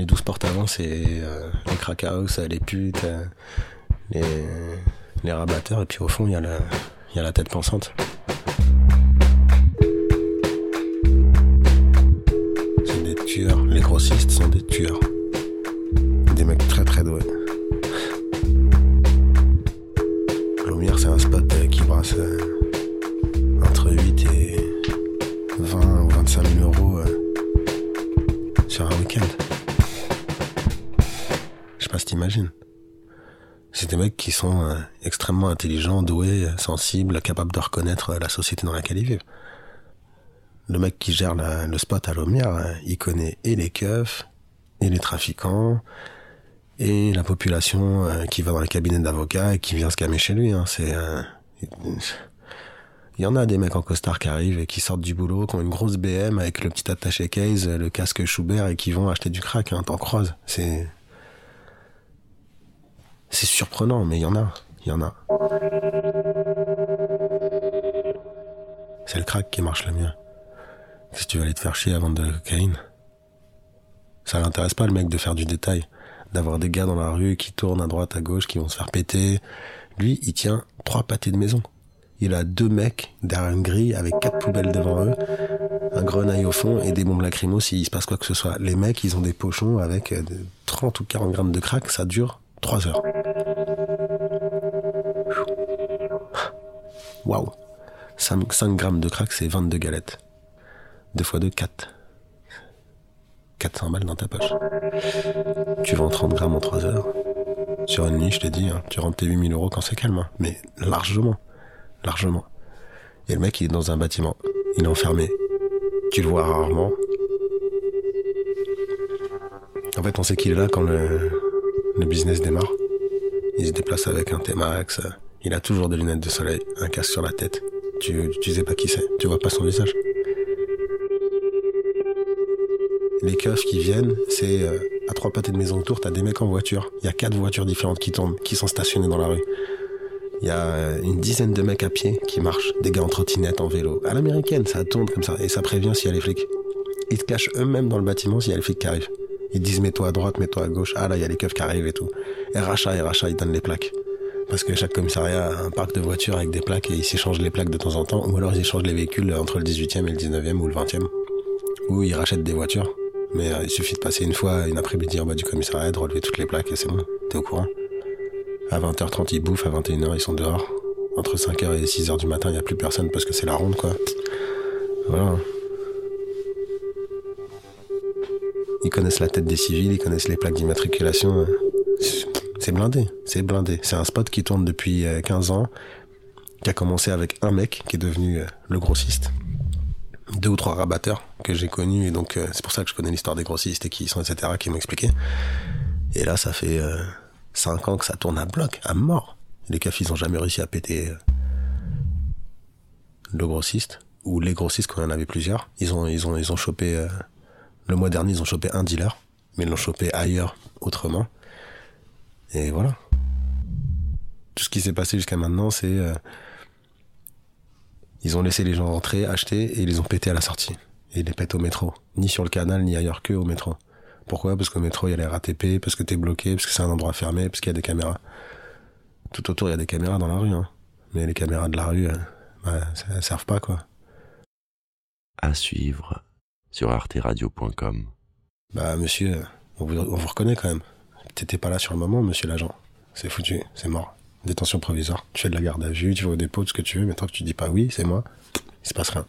les 12 portes avant, c'est les crack house, les putes, les rabatteurs, et puis au fond, il y a la tête pensante. C'est des tueurs, les grossistes sont des tueurs. Des mecs très très doués. Lumière, c'est un spot qui brasse entre 8 et 20 ou 25 000 euros sur un week-end. Je sais pas si t'imagines. C'est des mecs qui sont extrêmement intelligents, doués, sensibles, capables de reconnaître la société dans laquelle ils vivent. Le mec qui gère le spot à Lomnières, il connaît et les keufs, et les trafiquants, et la population qui va dans les cabinets d'avocats et qui vient se calmer chez lui. Hein. Il y en a des mecs en costard qui arrivent et qui sortent du boulot, qui ont une grosse BM avec le petit attaché case, le casque Schubert, et qui vont acheter du crack. Hein. T'en croises. C'est surprenant, mais il y en a. C'est le crack qui marche le mieux. Si tu vas aller te faire chier à vendre de la cocaïne, ça l'intéresse pas le mec de faire du détail, d'avoir des gars dans la rue qui tournent à droite, à gauche, qui vont se faire péter. Lui, il tient 3 pâtés de maison. Il a 2 mecs derrière une grille avec 4 poubelles devant eux, un grenaille au fond et des bombes lacrymo s'il se passe quoi que ce soit. Les mecs, ils ont des pochons avec 30 ou 40 grammes de crack, ça dure 3 heures. Waouh, 5 grammes de crack, c'est 22 galettes. 2 x 2, 4. 400 balles dans ta poche. Tu vends 30 grammes en 3 heures. Sur une niche, je t'ai dit, hein, tu rentres tes 8000 euros quand c'est calme. Hein. Mais largement. Largement. Et le mec, il est dans un bâtiment. Il est enfermé. Tu le vois rarement. En fait, on sait qu'il est là quand le business démarre. Il se déplace avec un T-Max. Il a toujours des lunettes de soleil, un casque sur la tête. Tu sais pas qui c'est. Tu vois pas son visage. Les keufs qui viennent, c'est à 3 pâtés de maison autour, t'as des mecs en voiture. Il y a 4 voitures différentes qui tombent, qui sont stationnées dans la rue. Il y a une dizaine de mecs à pied qui marchent, des gars en trottinette, en vélo. À l'américaine, ça tourne comme ça, et ça prévient s'il y a les flics. Ils te cachent eux-mêmes dans le bâtiment s'il y a les flics qui arrivent. Ils disent mets-toi à droite, mets-toi à gauche, ah là il y a les keufs qui arrivent et tout. Et rachat, ils donnent les plaques. Parce que chaque commissariat a un parc de voitures avec des plaques et ils s'échangent les plaques de temps en temps, ou alors ils échangent les véhicules entre le 18e et le 19e ou le 20e. Où ils rachètent des voitures, mais il suffit de passer une fois, une après-midi en bas du commissariat, de relever toutes les plaques et c'est bon, t'es au courant. À 20h30 ils bouffent, à 21h ils sont dehors. Entre 5h et 6h du matin il n'y a plus personne parce que c'est la ronde quoi. Voilà. Ils connaissent la tête des civils, ils connaissent les plaques d'immatriculation. C'est blindé. C'est un spot qui tourne depuis 15 ans, qui a commencé avec un mec qui est devenu le grossiste. 2 ou 3 rabatteurs que j'ai connus, et donc c'est pour ça que je connais l'histoire des grossistes et qui sont, etc., qui m'ont expliqué. Et là, ça fait 5 ans que ça tourne à bloc, à mort. Les cafés, ils ont jamais réussi à péter le grossiste, ou les grossistes, quand il y en avait plusieurs. Ils ont chopé, le mois dernier, ils ont chopé un dealer, mais ils l'ont chopé ailleurs, autrement. Et voilà. Tout ce qui s'est passé jusqu'à maintenant, c'est... Ils ont laissé les gens rentrer, acheter, et ils les ont pétés à la sortie. Et ils les pètent au métro. Ni sur le canal, ni ailleurs que au métro. Pourquoi ? Parce qu'au métro, il y a les RATP, parce que t'es bloqué, parce que c'est un endroit fermé, parce qu'il y a des caméras. Tout autour, il y a des caméras dans la rue. Hein. Mais les caméras de la rue, elles servent pas, quoi. À suivre sur arteradio.com. Bah, monsieur, on vous reconnaît quand même. T'étais pas là sur le moment, monsieur l'agent. C'est foutu, c'est mort. Détention provisoire, tu fais de la garde à vue, tu vas au dépôt, tout ce que tu veux, mais tant que tu dis pas oui, c'est moi, il se passe rien.